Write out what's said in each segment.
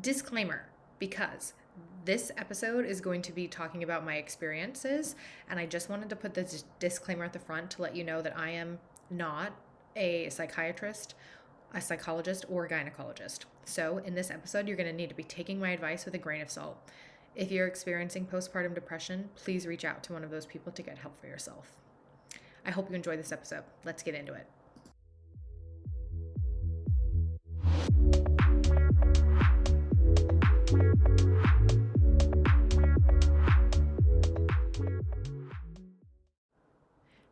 Disclaimer, because this episode is going to be talking about my experiences, and I just wanted to put this disclaimer at the front to let you know that I am not a psychiatrist, a psychologist, or a gynecologist. So in this episode, you're going to need to be taking my advice with a grain of salt. If you're experiencing postpartum depression, please reach out to one of those people to get help for yourself. I hope you enjoy this episode. Let's get into it.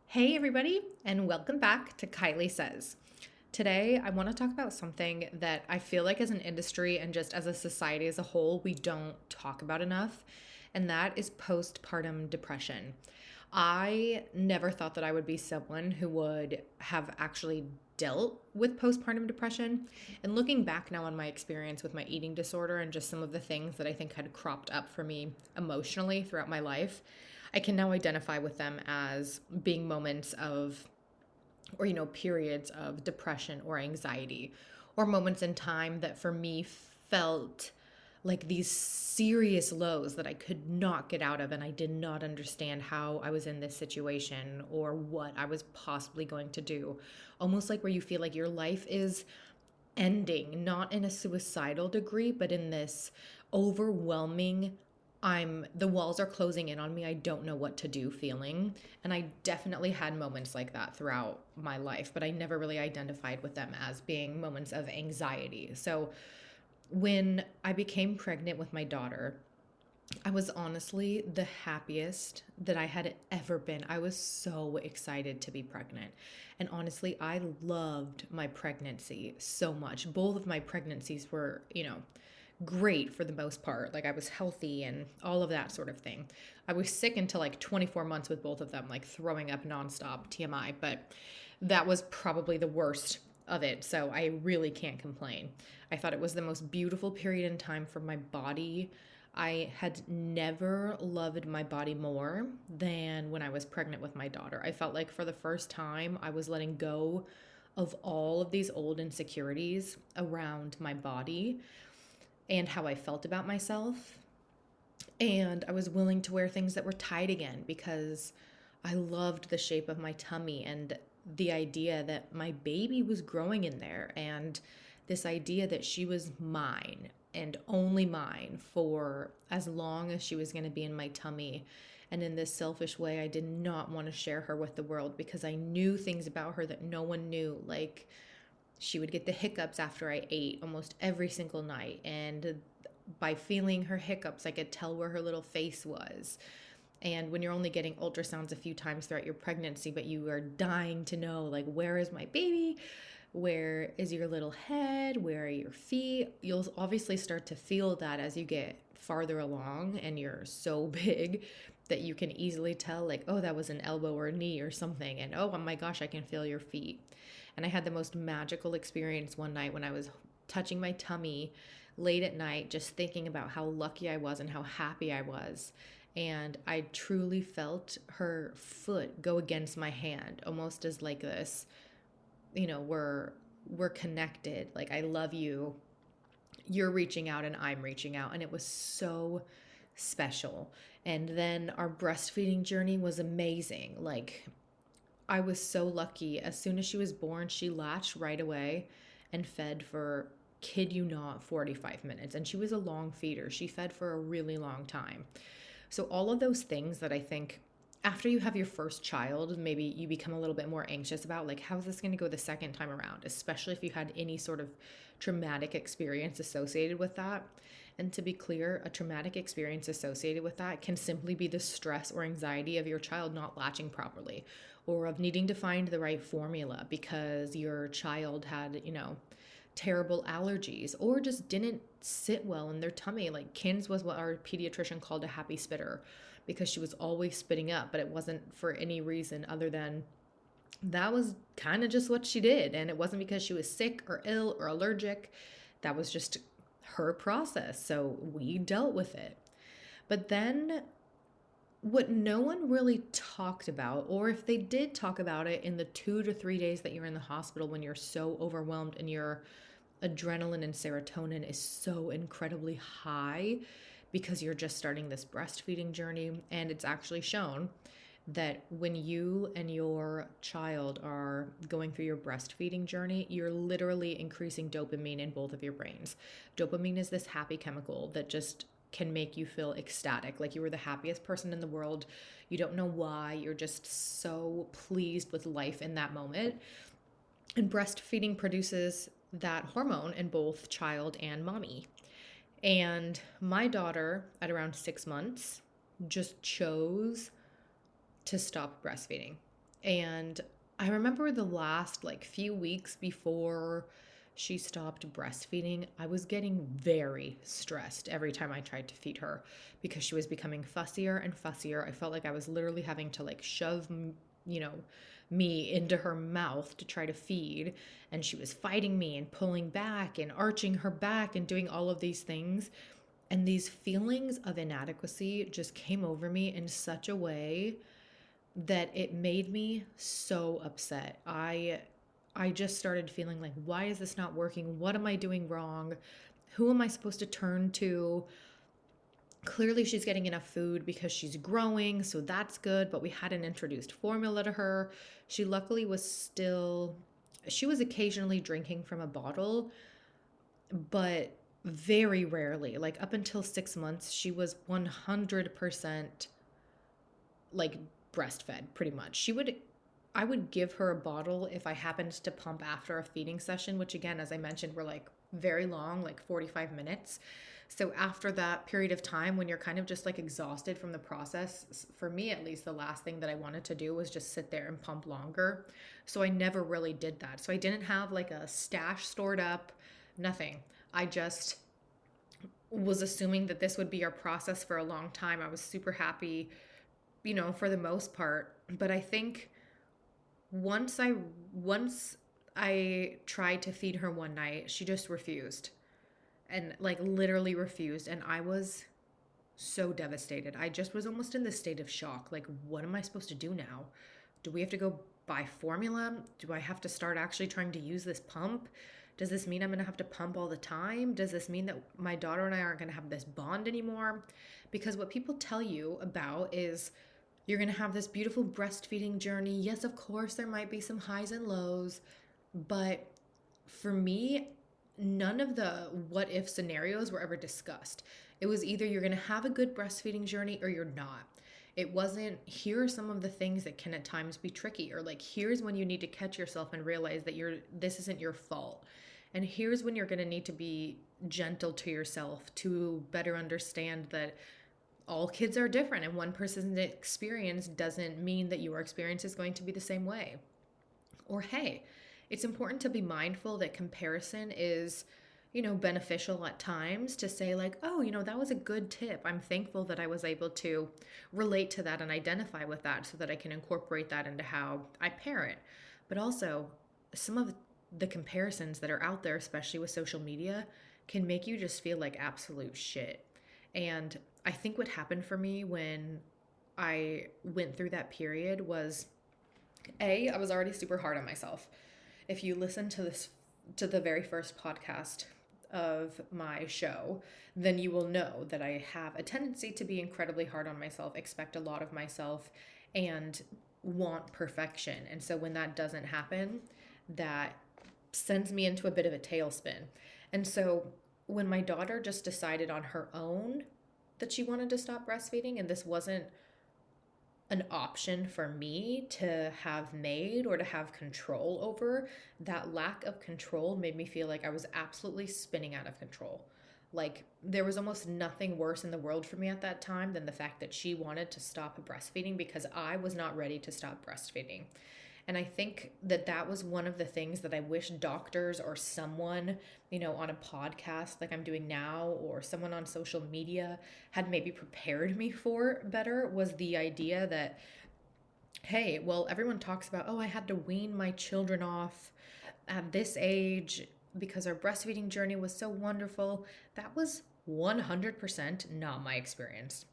Hey everybody, and welcome back to Kylie Says. Today, I want to talk about something that I feel like as an industry and just as a society as a whole, we don't talk about enough, and that is postpartum depression. I never thought that I would be someone who would have actually dealt with postpartum depression, and looking back now on my experience with my eating disorder and just some of the things that I think had cropped up for me emotionally throughout my life, I can now identify with them as being moments of, or, you know, periods of depression or anxiety, or moments in time that for me felt like these serious lows that I could not get out of, and I did not understand how I was in this situation or what I was possibly going to do. Almost like where you feel like your life is ending, not in a suicidal degree, but in this overwhelming, the walls are closing in on me, I don't know what to do feeling. And I definitely had moments like that throughout my life, but I never really identified with them as being moments of anxiety. So when I became pregnant with my daughter, I was honestly the happiest that I had ever been. I was so excited to be pregnant. And honestly, I loved my pregnancy so much. Both of my pregnancies were, you know, great for the most part. Like I was healthy and all of that sort of thing. I was sick until like 24 months with both of them, like throwing up nonstop, TMI, but that was probably the worst of it. So I really can't complain. I thought it was the most beautiful period in time for my body. I had never loved my body more than when I was pregnant with my daughter. I felt like for the first time I was letting go of all of these old insecurities around my body and how I felt about myself. And I was willing to wear things that were tight again because I loved the shape of my tummy and the idea that my baby was growing in there, and this idea that she was mine and only mine for as long as she was going to be in my tummy. And in this selfish way, I did not want to share her with the world because I knew things about her that no one knew, like she would get the hiccups after I ate almost every single night. And by feeling her hiccups, I could tell where her little face was. And when you're only getting ultrasounds a few times throughout your pregnancy, but you are dying to know, like, where is my baby? Where is your little head? Where are your feet? You'll obviously start to feel that as you get farther along and you're so big that you can easily tell, like, oh, that was an elbow or a knee or something. And oh my gosh, I can feel your feet. And I had the most magical experience one night when I was touching my tummy late at night, just thinking about how lucky I was and how happy I was. And I truly felt her foot go against my hand, almost as like this, you know, we're connected. Like, I love you. You're reaching out and I'm reaching out. And it was so special. And then our breastfeeding journey was amazing. Like, I was so lucky. As soon as she was born, she latched right away and fed for, kid you not, 45 minutes. And she was a long feeder. She fed for a really long time. So all of those things that I think after you have your first child, maybe you become a little bit more anxious about, like, how's this going to go the second time around, especially if you had any sort of traumatic experience associated with that. And to be clear, a traumatic experience associated with that can simply be the stress or anxiety of your child not latching properly, or of needing to find the right formula because your child had, you know, terrible allergies or just didn't sit well in their tummy. Like, Kins was what our pediatrician called a happy spitter because she was always spitting up, but it wasn't for any reason other than that was kind of just what she did. And it wasn't because she was sick or ill or allergic. That was just her process. So we dealt with it. But then what no one really talked about, or if they did talk about it in the 2 to 3 days that you're in the hospital when you're so overwhelmed and you're adrenaline and serotonin is so incredibly high because you're just starting this breastfeeding journey. And it's actually shown that when you and your child are going through your breastfeeding journey, you're literally increasing dopamine in both of your brains. Dopamine is this happy chemical that just can make you feel ecstatic, like you were the happiest person in the world. You don't know why, you're just so pleased with life in that moment. And breastfeeding produces that hormone in both child and mommy. And my daughter at around 6 months just chose to stop breastfeeding. And I remember the last few weeks before she stopped breastfeeding, I was getting very stressed every time I tried to feed her because she was becoming fussier and fussier. I felt like I was literally having to shove, me into her mouth to try to feed. And she was fighting me and pulling back and arching her back and doing all of these things. And these feelings of inadequacy just came over me in such a way that it made me so upset. I just started feeling why is this not working? What am I doing wrong? Who am I supposed to turn to? Clearly she's getting enough food because she's growing, so that's good, but we hadn't introduced formula to her. She luckily was she was occasionally drinking from a bottle, but very rarely. Up until 6 months, she was 100% breastfed pretty much. I would give her a bottle if I happened to pump after a feeding session, which again, as I mentioned, were very long, 45 minutes. So after that period of time, when you're kind of just exhausted from the process, for me at least, the last thing that I wanted to do was just sit there and pump longer. So I never really did that. So I didn't have a stash stored up, nothing. I just was assuming that this would be our process for a long time. I was super happy, for the most part. But I think once I tried to feed her one night, she just refused, and literally refused. And I was so devastated. I just was almost in this state of shock. What am I supposed to do now? Do we have to go buy formula? Do I have to start actually trying to use this pump? Does this mean I'm going to have to pump all the time? Does this mean that my daughter and I aren't going to have this bond anymore? Because what people tell you about is, you're going to have this beautiful breastfeeding journey. Yes, of course, there might be some highs and lows, but for me, none of the what if scenarios were ever discussed. It was either you're going to have a good breastfeeding journey or you're not. It wasn't, here are some of the things that can at times be tricky, or here's when you need to catch yourself and realize that this isn't your fault. And here's when you're going to need to be gentle to yourself to better understand that all kids are different, and one person's experience doesn't mean that your experience is going to be the same way. Or hey, it's important to be mindful that comparison is, beneficial at times, to say oh, that was a good tip. I'm thankful that I was able to relate to that and identify with that so that I can incorporate that into how I parent. But also, some of the comparisons that are out there, especially with social media, can make you just feel like absolute shit. And I think what happened for me when I went through that period was, I was already super hard on myself. If you listen to the very first podcast of my show, then you will know that I have a tendency to be incredibly hard on myself, expect a lot of myself, and want perfection. And so when that doesn't happen, that sends me into a bit of a tailspin. And so when my daughter just decided on her own that she wanted to stop breastfeeding, and this wasn't an option for me to have made or to have control over, that lack of control made me feel like I was absolutely spinning out of control. There was almost nothing worse in the world for me at that time than the fact that she wanted to stop breastfeeding because I was not ready to stop breastfeeding. And I think that that was one of the things that I wish doctors or someone, on a podcast like I'm doing now, or someone on social media had maybe prepared me for better, was the idea that, hey, well, everyone talks about, oh, I had to wean my children off at this age because our breastfeeding journey was so wonderful. That was 100% not my experience.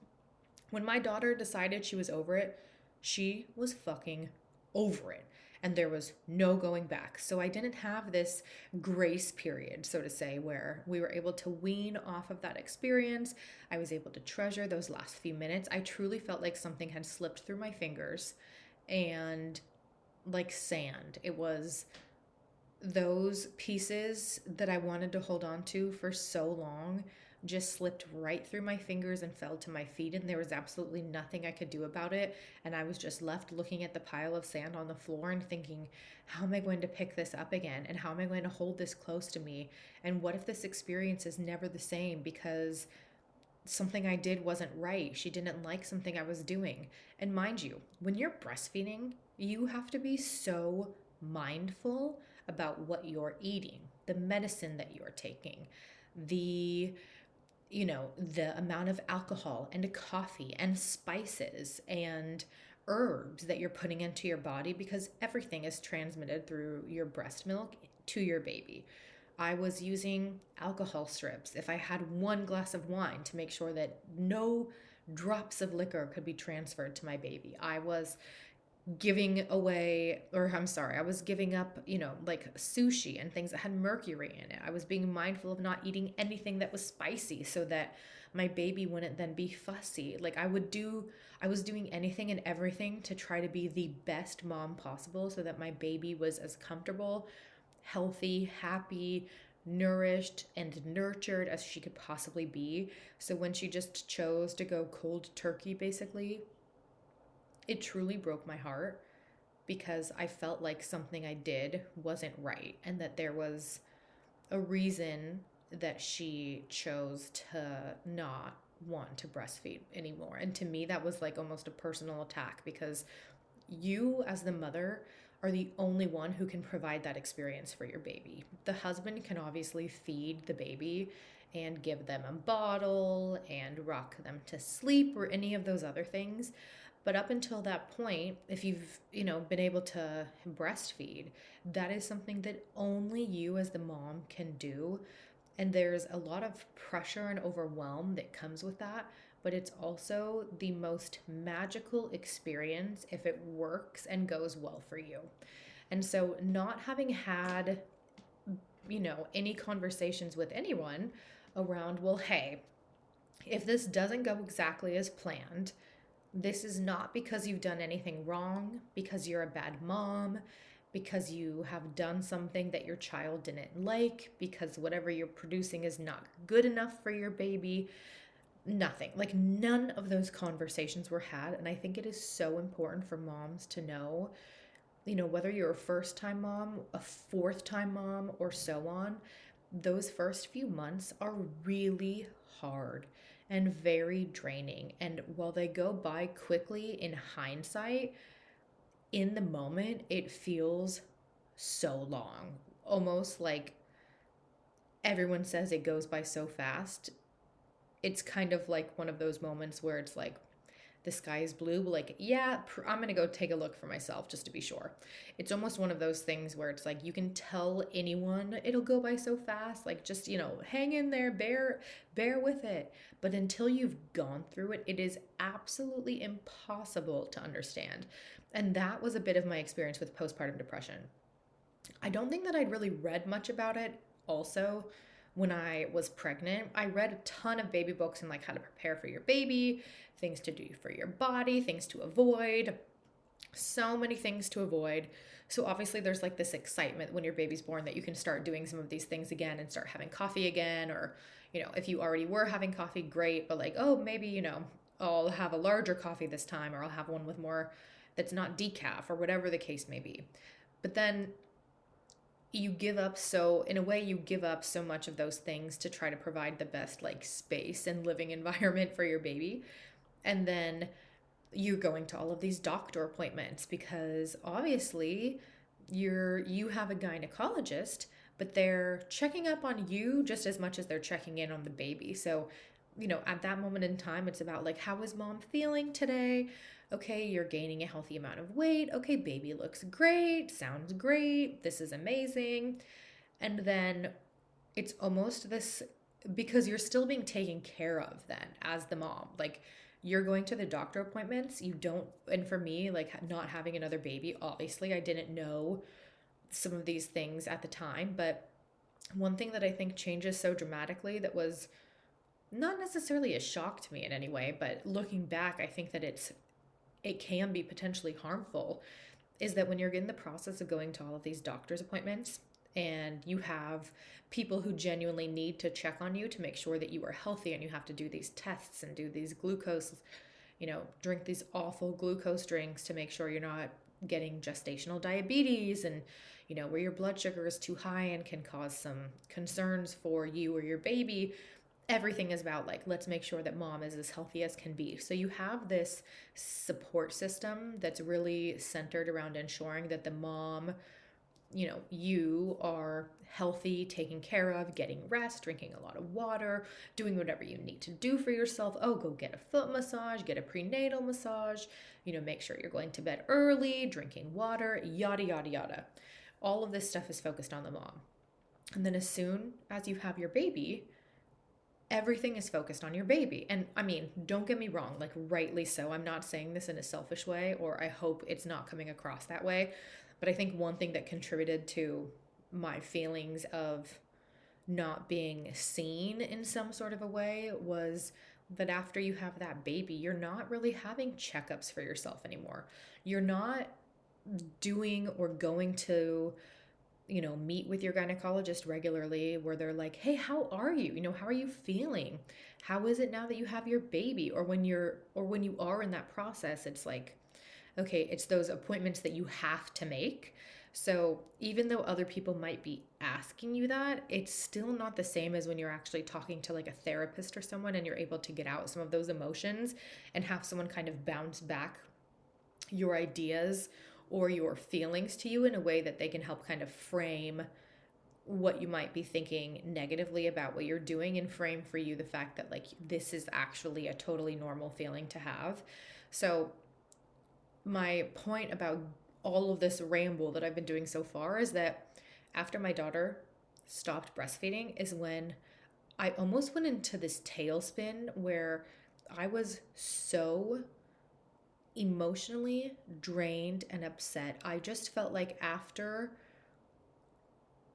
When my daughter decided she was over it, she was fucking over it. and there was no going back. So I didn't have this grace period, so to say, where we were able to wean off of that experience. I was able to treasure those last few minutes. I truly felt like something had slipped through my fingers and like sand. It was those pieces that I wanted to hold on to for so long just slipped right through my fingers and fell to my feet, and there was absolutely nothing I could do about it. And I was just left looking at the pile of sand on the floor and thinking, how am I going to pick this up again? And how am I going to hold this close to me? And what if this experience is never the same because something I did wasn't right? She didn't like something I was doing. And mind you, when you're breastfeeding, you have to be so mindful about what you're eating, the medicine that you're taking, the amount of alcohol and coffee and spices and herbs that you're putting into your body, because everything is transmitted through your breast milk to your baby. I was using alcohol strips if I had one glass of wine to make sure that no drops of liquor could be transferred to my baby. I was giving up, like sushi and things that had mercury in it. I was being mindful of not eating anything that was spicy so that my baby wouldn't then be fussy. Like I was doing anything and everything to try to be the best mom possible so that my baby was as comfortable, healthy, happy, nourished, and nurtured as she could possibly be. So when she just chose to go cold turkey, basically, it truly broke my heart because I felt like something I did wasn't right and that there was a reason that she chose to not want to breastfeed anymore. And to me, that was like almost a personal attack because you as the mother are the only one who can provide that experience for your baby. The husband can obviously feed the baby and give them a bottle and rock them to sleep or any of those other things. But up until that point, if you've, been able to breastfeed, that is something that only you as the mom can do. And there's a lot of pressure and overwhelm that comes with that. But it's also the most magical experience if it works and goes well for you. And so not having had, any conversations with anyone around, well, hey, if this doesn't go exactly as planned, this is not because you've done anything wrong, because you're a bad mom, because you have done something that your child didn't like, because whatever you're producing is not good enough for your baby. Nothing. Like none of those conversations were had. And I think it is so important for moms to know, whether you're a first-time mom, a fourth-time mom, or so on, those first few months are really hard and very draining. And while they go by quickly in hindsight, in the moment, it feels so long. Almost like everyone says it goes by so fast. It's kind of like one of those moments where it's like, the sky is blue, like, yeah, I'm going to go take a look for myself just to be sure. It's almost one of those things where it's like you can tell anyone it'll go by so fast, like just, hang in there, bear with it. But until you've gone through it, it is absolutely impossible to understand. And that was a bit of my experience with postpartum depression. I don't think that I'd really read much about it also. When I was pregnant, I read a ton of baby books and like how to prepare for your baby, things to do for your body, things to avoid, so many things to avoid. So obviously there's like this excitement when your baby's born that you can start doing some of these things again and start having coffee again, or, if you already were having coffee, great, but like, oh, maybe, I'll have a larger coffee this time, or I'll have one with more that's not decaf or whatever the case may be. But then you give up so much of those things to try to provide the best like space and living environment for your baby. And then you're going to all of these doctor appointments because obviously you have a gynecologist, but they're checking up on you just as much as they're checking in on the baby. So, at that moment in time, it's about like, how is mom feeling today? Okay, you're gaining a healthy amount of weight. Okay, baby looks great, sounds great, this is amazing. And then it's almost this, because you're still being taken care of then as the mom. Like you're going to the doctor appointments, you don't, and for me, like not having another baby, obviously I didn't know some of these things at the time, but one thing that I think changes so dramatically that was not necessarily a shock to me in any way, but looking back, I think that it can be potentially harmful, is that when you're in the process of going to all of these doctor's appointments and you have people who genuinely need to check on you to make sure that you are healthy, and you have to do these tests and do these glucose, drink these awful glucose drinks to make sure you're not getting gestational diabetes, and where your blood sugar is too high and can cause some concerns for you or your baby. Everything is about like, let's make sure that mom is as healthy as can be. So you have this support system that's really centered around ensuring that the mom, you are healthy, taken care of, getting rest, drinking a lot of water, doing whatever you need to do for yourself. Oh, go get a foot massage, get a prenatal massage, make sure you're going to bed early, drinking water, yada, yada, yada. All of this stuff is focused on the mom. And then as soon as you have your baby, everything is focused on your baby. And I mean, don't get me wrong, like rightly so. I'm not saying this in a selfish way, or I hope it's not coming across that way. But I think one thing that contributed to my feelings of not being seen in some sort of a way was that after you have that baby, you're not really having checkups for yourself anymore. You're not doing or going to meet with your gynecologist regularly where they're like, hey, how are you? How are you feeling? How is it now that you have your baby? Or when you are in that process, it's like, okay, it's those appointments that you have to make. So even though other people might be asking you that, it's still not the same as when you're actually talking to like a therapist or someone and you're able to get out some of those emotions and have someone kind of bounce back your ideas or your feelings to you in a way that they can help kind of frame what you might be thinking negatively about what you're doing, and frame for you the fact that like this is actually a totally normal feeling to have. So my point about all of this ramble that I've been doing so far is that after my daughter stopped breastfeeding is when I almost went into this tailspin where I was so emotionally drained and upset. I just felt like after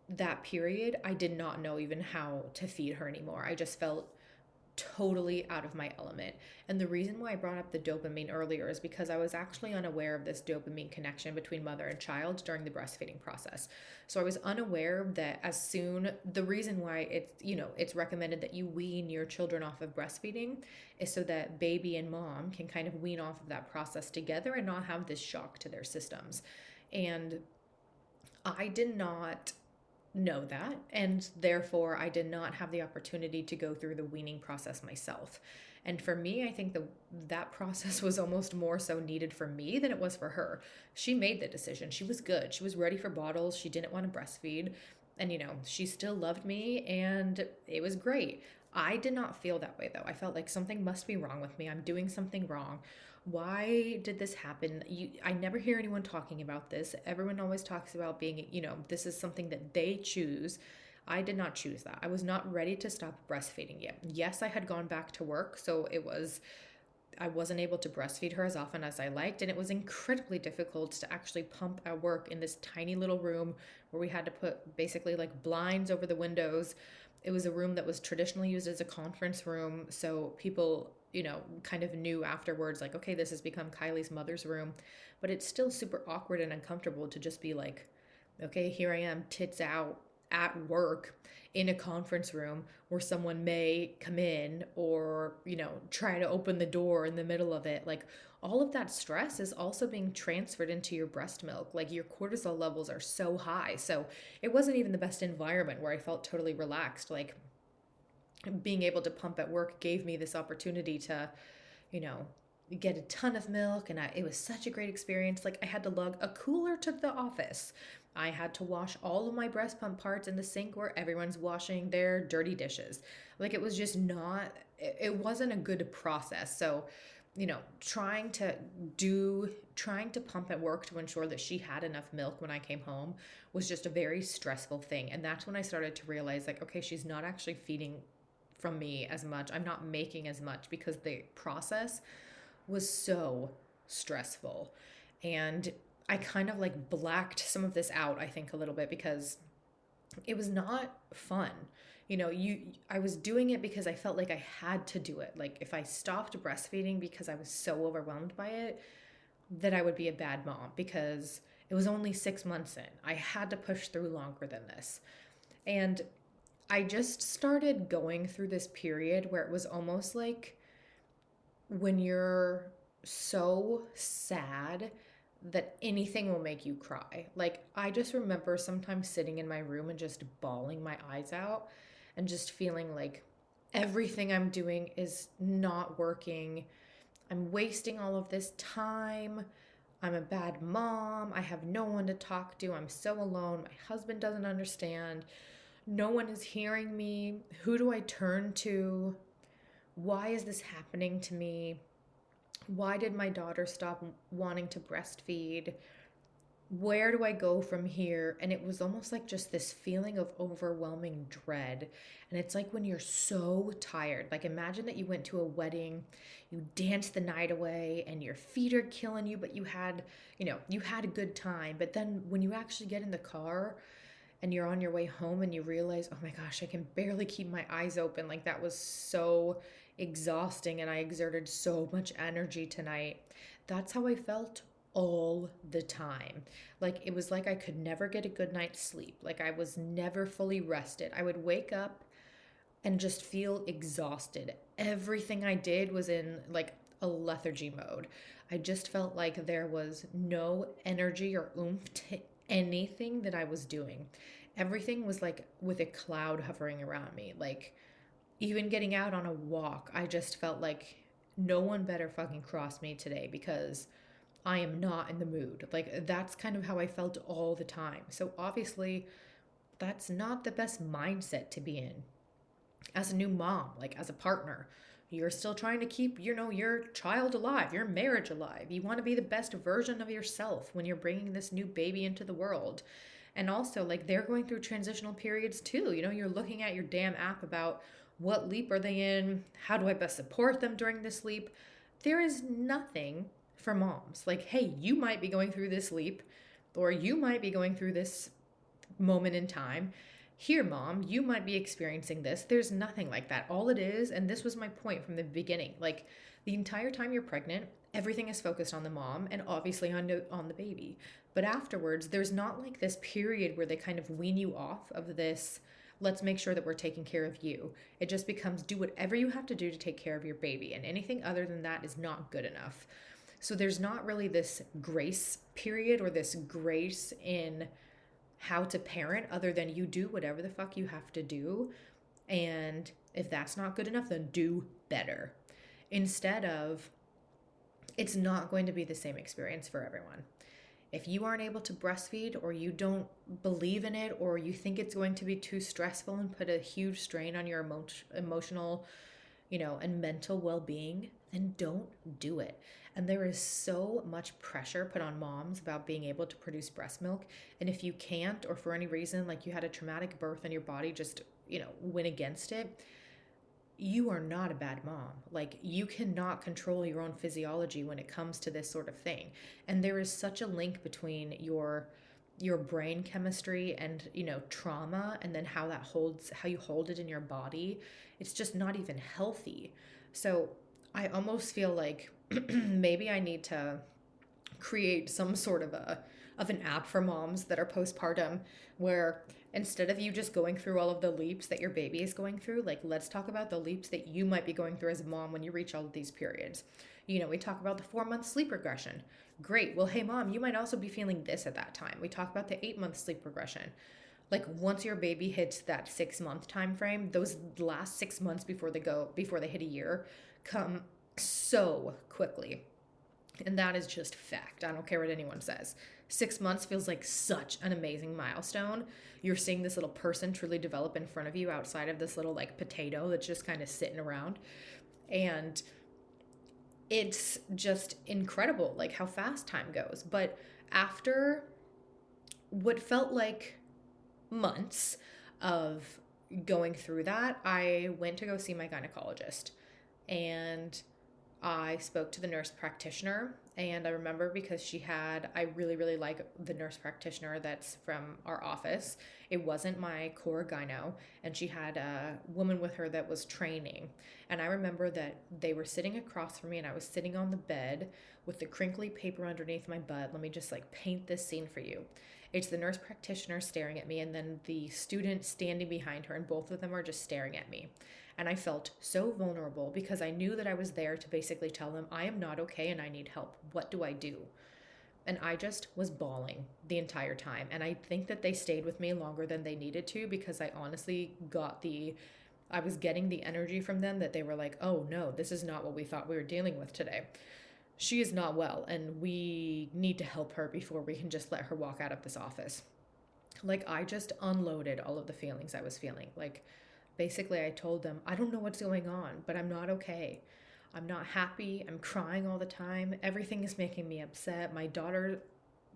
that period, I did not know even how to feed her anymore. I just felt totally out of my element. And the reason why I brought up the dopamine earlier is because I was actually unaware of this dopamine connection between mother and child during the breastfeeding process. So I was unaware that the reason why it's recommended that you wean your children off of breastfeeding is so that baby and mom can kind of wean off of that process together and not have this shock to their systems. And I did not know that, and therefore I did not have the opportunity to go through the weaning process myself. And for me, I think that process was almost more so needed for me than it was for her. She made the decision. She was good. She was ready for bottles. She didn't want to breastfeed, and she still loved me, and it was great. I did not feel that way though. I felt like something must be wrong with me. I'm doing something wrong. Why did this happen? I never hear anyone talking about this. Everyone always talks about being, this is something that they choose. I did not choose that. I was not ready to stop breastfeeding yet. Yes, I had gone back to work, so I wasn't able to breastfeed her as often as I liked, and it was incredibly difficult to actually pump at work in this tiny little room where we had to put basically like blinds over the windows. It was a room that was traditionally used as a conference room, so people kind of knew afterwards, like, okay, this has become Kylie's mother's room, but it's still super awkward and uncomfortable to just be like, okay, here I am, tits out at work in a conference room where someone may come in or, try to open the door in the middle of it. Like all of that stress is also being transferred into your breast milk. Like your cortisol levels are so high. So it wasn't even the best environment where I felt totally relaxed. Like being able to pump at work gave me this opportunity to, get a ton of milk, and it was such a great experience. Like I had to lug a cooler to the office. I had to wash all of my breast pump parts in the sink where everyone's washing their dirty dishes. Like it was just it wasn't a good process. So, trying to pump at work to ensure that she had enough milk when I came home was just a very stressful thing. And that's when I started to realize like, okay, she's not actually feeding from me as much. I'm not making as much because the process was so stressful. And I kind of like blacked some of this out, I think, a little bit, because it was not fun. You know, I was doing it because I felt like I had to do it. Like if I stopped breastfeeding because I was so overwhelmed by it, that I would be a bad mom, because it was only 6 months in. I had to push through longer than this. And I just started going through this period where it was almost like when you're so sad that anything will make you cry. Like I just remember sometimes sitting in my room and just bawling my eyes out and just feeling like everything I'm doing is not working. I'm wasting all of this time. I'm a bad mom. I have no one to talk to. I'm so alone. My husband doesn't understand. No one is hearing me. Who do I turn to? Why is this happening to me? Why did my daughter stop wanting to breastfeed? Where do I go from here? And it was almost like just this feeling of overwhelming dread. And it's like when you're so tired, like imagine that you went to a wedding, you danced the night away and your feet are killing you, but you had a good time. But then when you actually get in the car and you're on your way home and you realize, oh my gosh, I can barely keep my eyes open. Like that was so exhausting and I exerted so much energy tonight. That's how I felt all the time. Like it was like I could never get a good night's sleep. Like I was never fully rested. I would wake up and just feel exhausted. Everything I did was in like a lethargy mode. I just felt like there was no energy or oomph to anything that I was doing. Everything was like with a cloud hovering around me. Like even getting out on a walk, I just felt like no one better fucking cross me today because I am not in the mood. Like that's kind of how I felt all the time. So obviously that's not the best mindset to be in as a new mom, like as a partner. You're still trying to keep, you know, your child alive, your marriage alive. You want to be the best version of yourself when you're bringing this new baby into the world. And also like they're going through transitional periods too. You know, you're looking at your damn app about what leap are they in? How do I best support them during this leap? There is nothing for moms. Like, hey, you might be going through this leap, or you might be going through this moment in time. Here, mom, you might be experiencing this. There's nothing like that. All it is, and this was my point from the beginning, like the entire time you're pregnant, everything is focused on the mom and obviously on the baby. But afterwards, there's not like this period where they kind of wean you off of this, let's make sure that we're taking care of you. It just becomes do whatever you have to do to take care of your baby. And anything other than that is not good enough. So there's not really this grace period or this grace in how to parent other than you do whatever the fuck you have to do. And if that's not good enough, then do better. Instead of, it's not going to be the same experience for everyone. If you aren't able to breastfeed or you don't believe in it or you think it's going to be too stressful and put a huge strain on your emotional, you know, and mental well-being, then don't do it. And there is so much pressure put on moms about being able to produce breast milk. And if you can't, or for any reason, like you had a traumatic birth and your body just, you know, went against it, you are not a bad mom. Like you cannot control your own physiology when it comes to this sort of thing. And there is such a link between your brain chemistry and, you know, trauma, and then how that holds, how you hold it in your body. It's just not even healthy. So I almost feel like maybe I need to create some sort of an app for moms that are postpartum, where instead of you just going through all of the leaps that your baby is going through, like let's talk about the leaps that you might be going through as a mom when you reach all of these periods. You know, we talk about the 4-month sleep regression. Great. Well, hey mom, you might also be feeling this at that time. We talk about the 8-month sleep regression. Like once your baby hits that 6-month time frame, those last 6 months before they hit a year come so quickly. And that is just fact. I don't care what anyone says. 6 months feels like such an amazing milestone. You're seeing this little person truly develop in front of you outside of this little like potato that's just kind of sitting around. And it's just incredible like how fast time goes. But after what felt like months of going through that, I went to go see my gynecologist, and I spoke to the nurse practitioner. And I remember because I really, really like the nurse practitioner that's from our office. It wasn't my core gyno, and she had a woman with her that was training. And I remember that they were sitting across from me, and I was sitting on the bed with the crinkly paper underneath my butt. Let me just paint this scene for you. It's the nurse practitioner staring at me, and then the student standing behind her, and both of them are just staring at me. And I felt so vulnerable because I knew that I was there to basically tell them, I am not okay and I need help. What do I do? And I just was bawling the entire time. And I think that they stayed with me longer than they needed to, because I honestly I was getting the energy from them that they were like, oh no, this is not what we thought we were dealing with today. She is not well, and we need to help her before we can just let her walk out of this office. I just unloaded all of the feelings I was feeling. Basically, I told them, I don't know what's going on, but I'm not okay. I'm not happy. I'm crying all the time. Everything is making me upset. My daughter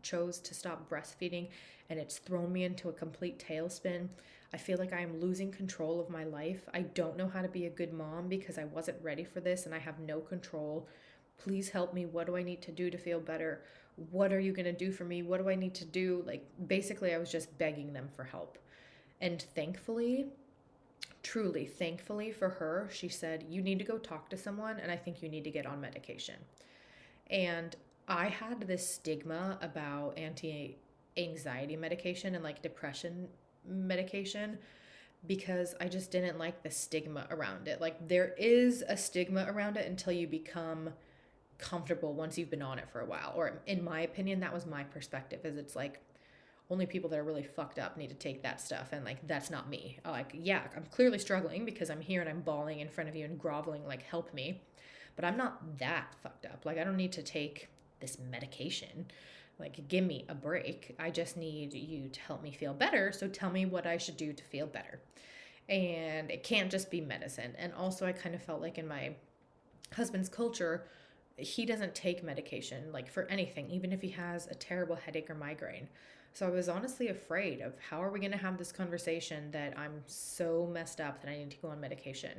chose to stop breastfeeding, and it's thrown me into a complete tailspin. I feel like I am losing control of my life. I don't know how to be a good mom because I wasn't ready for this, and I have no control. Please help me. What do I need to do to feel better? What are you going to do for me? What do I need to do? Basically, I was just begging them for help. And thankfully for her, she said, you need to go talk to someone, and I think you need to get on medication. And I had this stigma about anti-anxiety medication and depression medication, because I just didn't like the stigma around it. There is a stigma around it until you become comfortable once you've been on it for a while. Or in my opinion, that was my perspective, is it's only people that are really fucked up need to take that stuff. And that's not me. I'm clearly struggling because I'm here and I'm bawling in front of you and groveling, help me. But I'm not that fucked up. I don't need to take this medication. Give me a break. I just need you to help me feel better. So tell me what I should do to feel better. And it can't just be medicine. And also, I kind of felt in my husband's culture, he doesn't take medication, for anything, even if he has a terrible headache or migraine. So I was honestly afraid of, how are we going to have this conversation that I'm so messed up that I need to go on medication?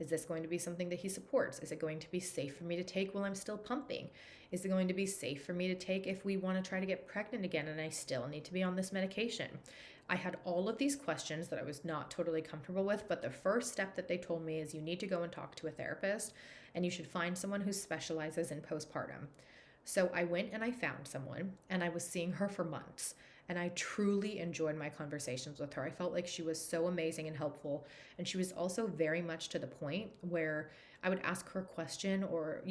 Is this going to be something that he supports? Is it going to be safe for me to take while I'm still pumping? Is it going to be safe for me to take if we want to try to get pregnant again and I still need to be on this medication? I had all of these questions that I was not totally comfortable with, but the first step that they told me is you need to go and talk to a therapist, and you should find someone who specializes in postpartum. So I went and I found someone, and I was seeing her for months. And I truly enjoyed my conversations with her. I felt like she was so amazing and helpful. And she was also very much to the point where I would ask her a question or,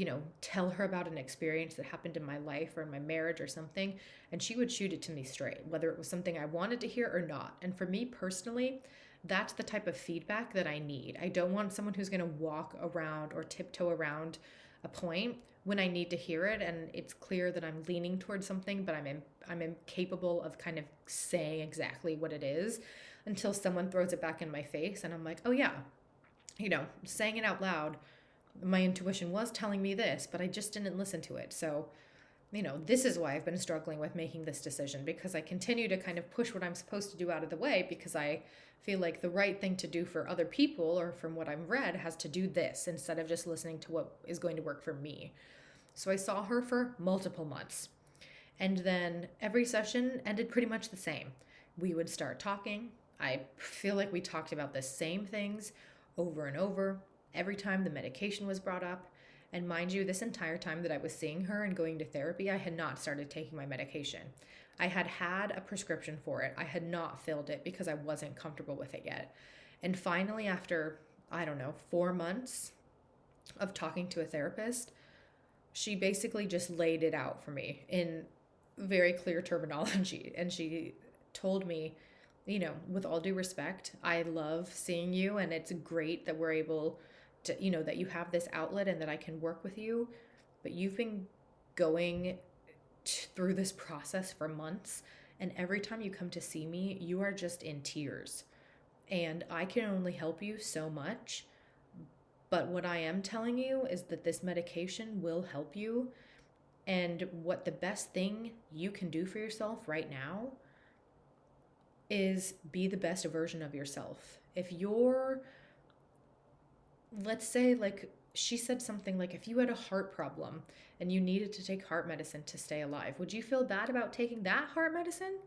tell her about an experience that happened in my life or in my marriage or something. And she would shoot it to me straight, whether it was something I wanted to hear or not. And for me personally, that's the type of feedback that I need. I don't want someone who's going to walk around or tiptoe around a point when I need to hear it, and it's clear that I'm leaning towards something, but I'm incapable of kind of saying exactly what it is until someone throws it back in my face, and I'm like, oh yeah, saying it out loud, my intuition was telling me this, but I just didn't listen to it. So, this is why I've been struggling with making this decision, because I continue to kind of push what I'm supposed to do out of the way because I feel like the right thing to do for other people, or from what I've read, has to do this instead of just listening to what is going to work for me. So I saw her for multiple months, and then every session ended pretty much the same. We would start talking. I feel like we talked about the same things over and over. Every time the medication was brought up. And mind you, this entire time that I was seeing her and going to therapy, I had not started taking my medication. I had had a prescription for it. I had not filled it because I wasn't comfortable with it yet. And finally, after, 4 months of talking to a therapist, she basically just laid it out for me in very clear terminology. And she told me, with all due respect, I love seeing you, and it's great that we're able to, that you have this outlet and that I can work with you, but you've been going through this process for months, and every time you come to see me, you are just in tears, and I can only help you so much, but what I am telling you is that this medication will help you, and what the best thing you can do for yourself right now is be the best version of yourself If you're, let's say, like she said something like, if you had a heart problem and you needed to take heart medicine to stay alive, would you feel bad about taking that heart medicine?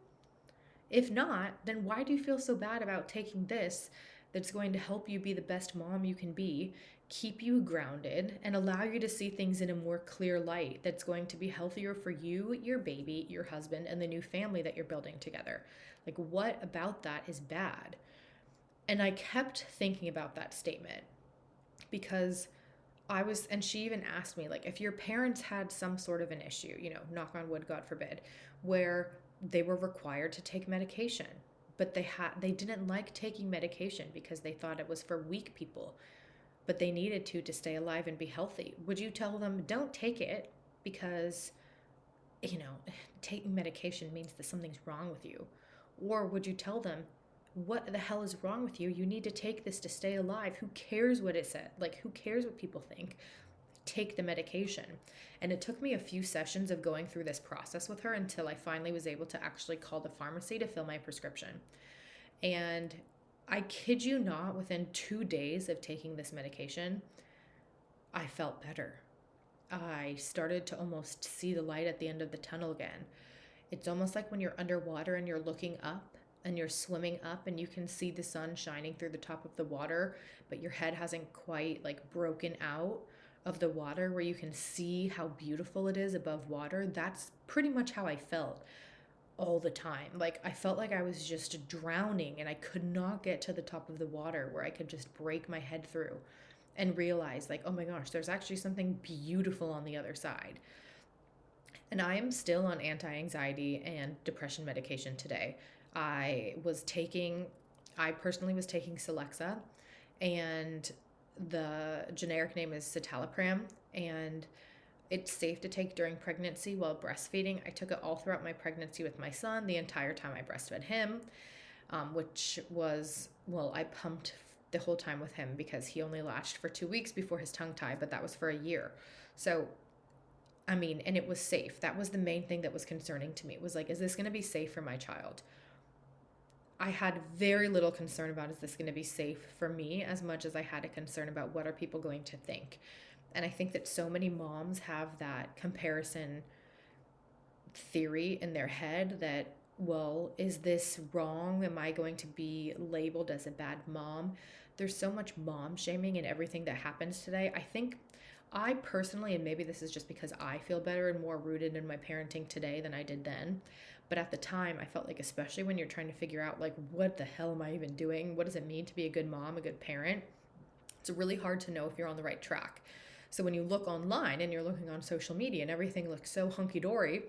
If not, then why do you feel so bad about taking this that's going to help you be the best mom you can be, keep you grounded, and allow you to see things in a more clear light that's going to be healthier for you, your baby, your husband, and the new family that you're building together? Like, what about that is bad? And I kept thinking about that statement because and she even asked me, like, if your parents had some sort of an issue, you know, knock on wood, God forbid, where they were required to take medication, but they didn't like taking medication because they thought it was for weak people, but they needed to stay alive and be healthy. Would you tell them, don't take it because, you know, taking medication means that something's wrong with you? Or would you tell them, what the hell is wrong with you? You need to take this to stay alive. Who cares what it said? Like, who cares what people think? Take the medication. And it took me a few sessions of going through this process with her until I finally was able to actually call the pharmacy to fill my prescription. And I kid you not, within 2 days of taking this medication, I felt better. I started to almost see the light at the end of the tunnel again. It's almost like when you're underwater and you're looking up, and you're swimming up and you can see the sun shining through the top of the water, but your head hasn't quite like broken out of the water where you can see how beautiful it is above water. That's pretty much how I felt all the time. Like, I felt like I was just drowning and I could not get to the top of the water where I could just break my head through and realize, like, oh my gosh, there's actually something beautiful on the other side. And I am still on anti-anxiety and depression medication today. I personally was taking Celexa, and the generic name is Citalopram, and it's safe to take during pregnancy while breastfeeding. I took it all throughout my pregnancy with my son, the entire time I breastfed him, I pumped the whole time with him because he only latched for 2 weeks before his tongue tie, but that was for a year. So I mean, and it was safe. That was the main thing that was concerning to me. It was like, is this going to be safe for my child? I had very little concern about, is this going to be safe for me, as much as I had a concern about what are people going to think? And I think that so many moms have that comparison theory in their head that, well, is this wrong? Am I going to be labeled as a bad mom? There's so much mom shaming in everything that happens today. I think I personally, and maybe this is just because I feel better and more rooted in my parenting today than I did then, but at the time I felt like, especially when you're trying to figure out, like, what the hell am I even doing? What does it mean to be a good mom, a good parent? It's really hard to know if you're on the right track. So when you look online and you're looking on social media and everything looks so hunky-dory,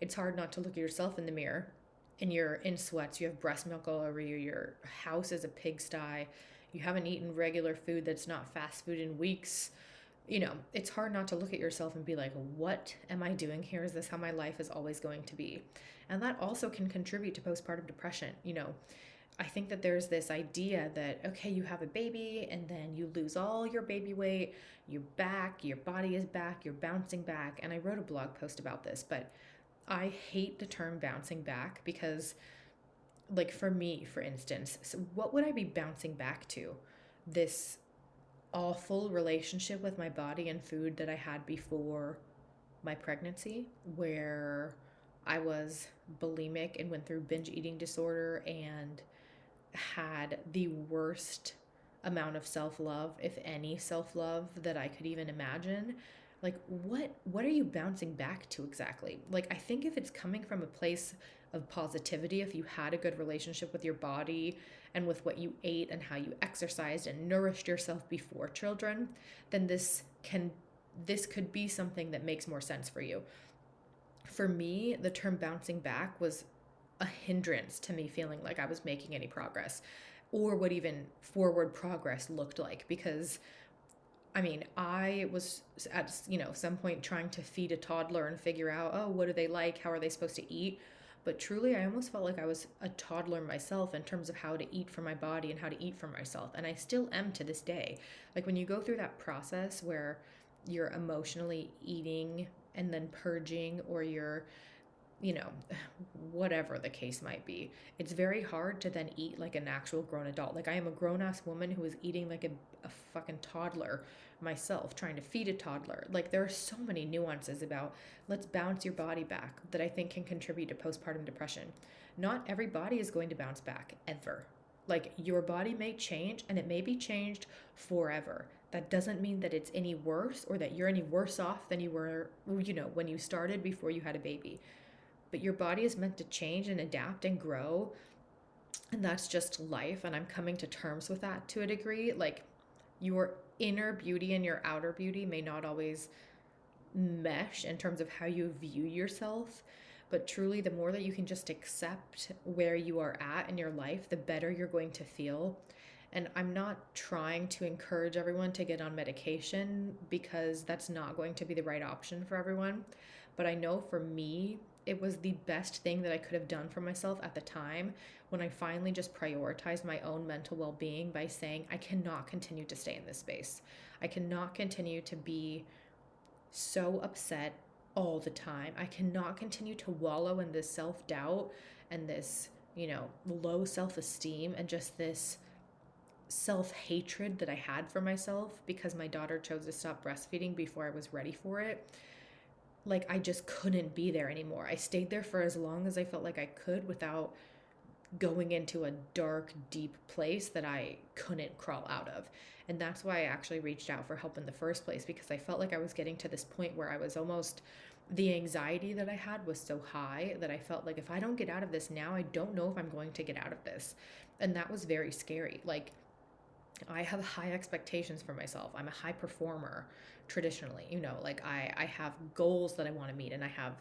it's hard not to look at yourself in the mirror and you're in sweats, you have breast milk all over you, your house is a pigsty, you haven't eaten regular food that's not fast food in weeks. You know, it's hard not to look at yourself and be like, what am I doing here? Is this how my life is always going to be? And that also can contribute to postpartum depression. You know, I think that there's this idea that, okay, you have a baby and then you lose all your baby weight, you're back, your body is back, you're bouncing back. And I wrote a blog post about this, but I hate the term bouncing back because, like, for me, for instance, so what would I be bouncing back to? This awful relationship with my body and food that I had before my pregnancy, where I was bulimic and went through binge eating disorder and had the worst amount of self-love, if any self-love that I could even imagine. Like, what are you bouncing back to exactly? Like, I think if it's coming from a place of positivity, if you had a good relationship with your body and with what you ate and how you exercised and nourished yourself before children, then this could be something that makes more sense for you. For me, the term bouncing back was a hindrance to me feeling like I was making any progress, or what even forward progress looked like, because I mean, I was at, you know, some point trying to feed a toddler and figure out, oh, what do they like? How are they supposed to eat? But truly, I almost felt like I was a toddler myself in terms of how to eat for my body and how to eat for myself. And I still am to this day. Like, when you go through that process where you're emotionally eating and then purging, or you're you know, whatever the case might be, it's very hard to then eat like an actual grown adult. Like, I am a grown-ass woman who is eating like a fucking toddler myself, trying to feed a toddler. Like, there are so many nuances about let's bounce your body back that I think can contribute to postpartum depression. Not every body is going to bounce back ever. Like, your body may change, and it may be changed forever. That doesn't mean that it's any worse or that you're any worse off than you were, you know, when you started before you had a baby. But your body is meant to change and adapt and grow. And that's just life. And I'm coming to terms with that to a degree. Like, your inner beauty and your outer beauty may not always mesh in terms of how you view yourself. But truly, the more that you can just accept where you are at in your life, the better you're going to feel. And I'm not trying to encourage everyone to get on medication, because that's not going to be the right option for everyone. But I know for me, it was the best thing that I could have done for myself at the time, when I finally just prioritized my own mental well-being by saying, I cannot continue to stay in this space. I cannot continue to be so upset all the time. I cannot continue to wallow in this self-doubt and this, you know, low self-esteem and just this self-hatred that I had for myself because my daughter chose to stop breastfeeding before I was ready for it. Like, I just couldn't be there anymore. I stayed there for as long as I felt like I could without going into a dark, deep place that I couldn't crawl out of. And that's why I actually reached out for help in the first place, because I felt like I was getting to this point where I was almost, the anxiety that I had was so high that I felt like if I don't get out of this now, I don't know if I'm going to get out of this. And that was very scary. Like, I have high expectations for myself. I'm a high performer traditionally, you know, like I have goals that I want to meet, and I have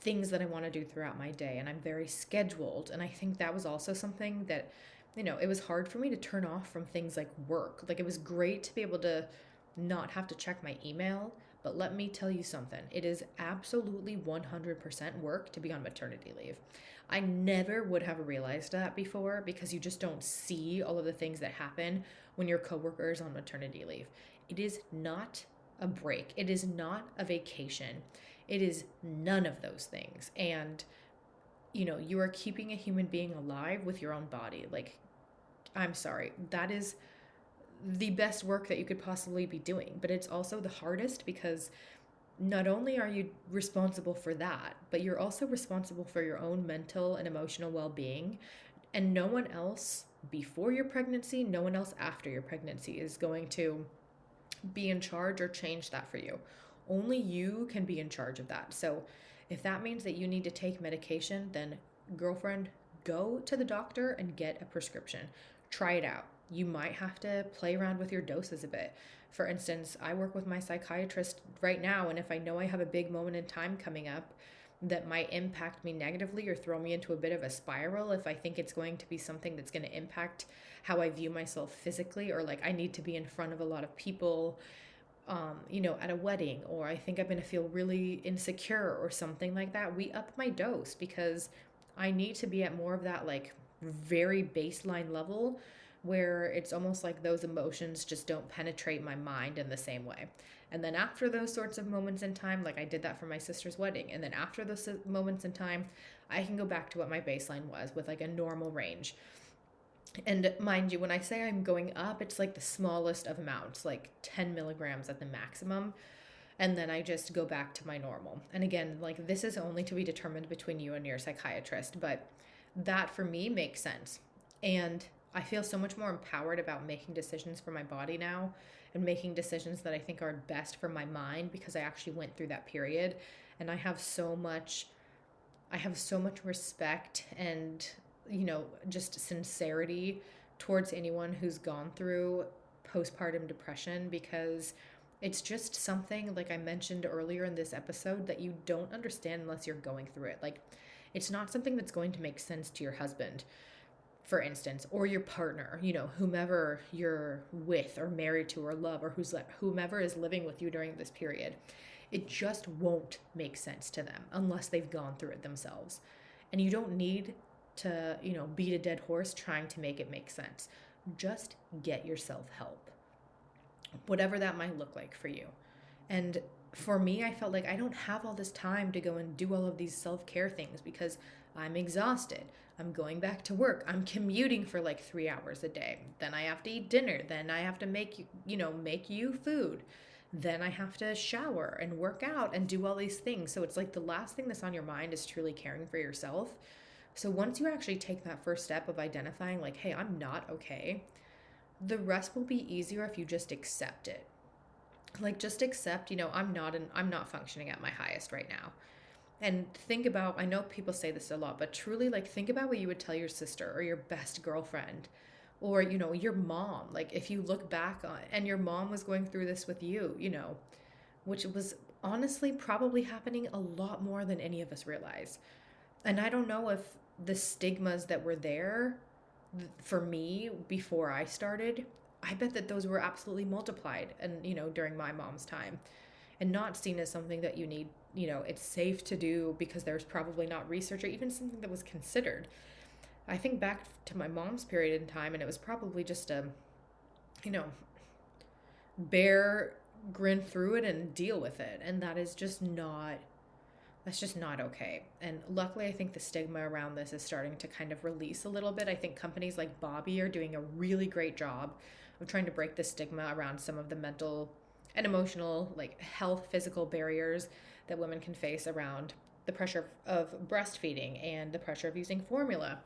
things that I want to do throughout my day, and I'm very scheduled. And I think that was also something that, you know, it was hard for me to turn off from things like work. Like, it was great to be able to not have to check my email, but let me tell you something. It is absolutely 100% work to be on maternity leave. I never would have realized that before, because you just don't see all of the things that happen when your coworker is on maternity leave. It is not a break. It is not a vacation. It is none of those things. And, you know, you are keeping a human being alive with your own body. Like, I'm sorry, that is the best work that you could possibly be doing, but it's also the hardest, because not only are you responsible for that, but you're also responsible for your own mental and emotional well-being. And no one else before your pregnancy, no one else after your pregnancy is going to be in charge or change that for you. Only you can be in charge of that. So if that means that you need to take medication, then girlfriend, go to the doctor and get a prescription. Try it out. You might have to play around with your doses a bit. For instance, I work with my psychiatrist right now, and if I know I have a big moment in time coming up that might impact me negatively or throw me into a bit of a spiral, if I think it's going to be something that's going to impact how I view myself physically, or like I need to be in front of a lot of people, you know, at a wedding, or I think I'm going to feel really insecure or something like that, we up my dose, because I need to be at more of that like very baseline level where it's almost like those emotions just don't penetrate my mind in the same way. And then after those sorts of moments in time, like I did that for my sister's wedding, and then after those moments in time, I can go back to what my baseline was with like a normal range. And mind you, when I say I'm going up, it's like the smallest of amounts, like 10 milligrams at the maximum. And then I just go back to my normal. And again, like this is only to be determined between you and your psychiatrist, but that for me makes sense. And I feel so much more empowered about making decisions for my body now, and making decisions that I think are best for my mind, because I actually went through that period, and I have so much respect and, you know, just sincerity towards anyone who's gone through postpartum depression, because it's just something, like I mentioned earlier in this episode, that you don't understand unless you're going through it. Like, it's not something that's going to make sense to your husband, for instance, or your partner, you know, whomever you're with or married to or love, or whomever is living with you during this period. It just won't make sense to them unless they've gone through it themselves. And you don't need to, you know, beat a dead horse trying to make it make sense. Just get yourself help, whatever that might look like for you. And for me, I felt like I don't have all this time to go and do all of these self-care things because I'm exhausted. I'm going back to work. I'm commuting for like 3 hours a day. Then I have to eat dinner. Then I have to make you food. Then I have to shower and work out and do all these things. So it's like the last thing that's on your mind is truly caring for yourself. So once you actually take that first step of identifying like, hey, I'm not okay, the rest will be easier if you just accept it. Like just accept, I'm not functioning at my highest right now. And think about, I know people say this a lot, but truly like think about what you would tell your sister or your best girlfriend or, your mom. Like if you look back on, and your mom was going through this with you, which was honestly probably happening a lot more than any of us realize. And I don't know if the stigmas that were there for me before I started, I bet that those were absolutely multiplied and, during my mom's time and not seen as something that you need, it's safe to do because there's probably not research or even something that was considered. I think back to my mom's period in time and it was probably just a, bear grin through it and deal with it. And that is just not, that's just not okay. And luckily, I think the stigma around this is starting to kind of release a little bit. I think companies like Bobbie are doing a really great job of trying to break the stigma around some of the mental and emotional, like health, physical barriers that women can face around the pressure of breastfeeding and the pressure of using formula.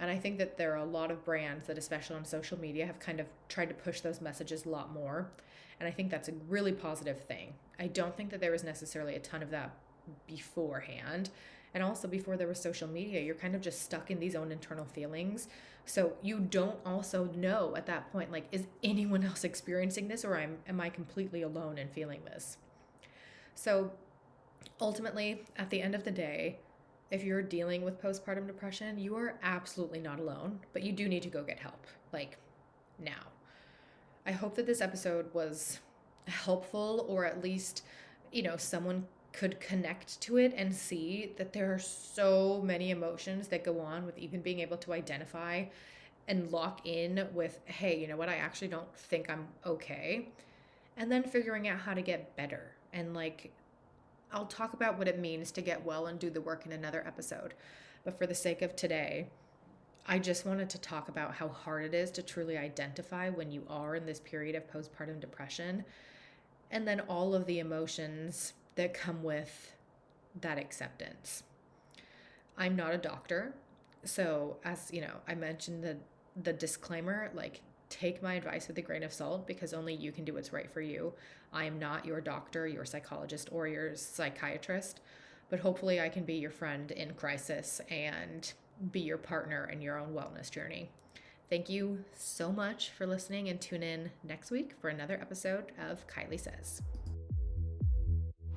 And I think that there are a lot of brands that, especially on social media, have kind of tried to push those messages a lot more. And I think that's a really positive thing. I don't think that there was necessarily a ton of that beforehand. And also before there was social media, you're kind of just stuck in these own internal feelings. So you don't also know at that point, like, is anyone else experiencing this or am I completely alone in feeling this? So ultimately, at the end of the day, if you're dealing with postpartum depression, you are absolutely not alone, but you do need to go get help, like now. I hope that this episode was helpful or at least, someone could connect to it and see that there are so many emotions that go on with even being able to identify and lock in with, hey, you know what? I actually don't think I'm okay. And then figuring out how to get better. And like, I'll talk about what it means to get well and do the work in another episode. But for the sake of today, I just wanted to talk about how hard it is to truly identify when you are in this period of postpartum depression. And then all of the emotions that come with that acceptance. I'm not a doctor. So as I mentioned the disclaimer, like take my advice with a grain of salt because only you can do what's right for you. I am not your doctor, your psychologist, or your psychiatrist, but hopefully I can be your friend in crisis and be your partner in your own wellness journey. Thank you so much for listening and tune in next week for another episode of Kylie Says.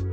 you.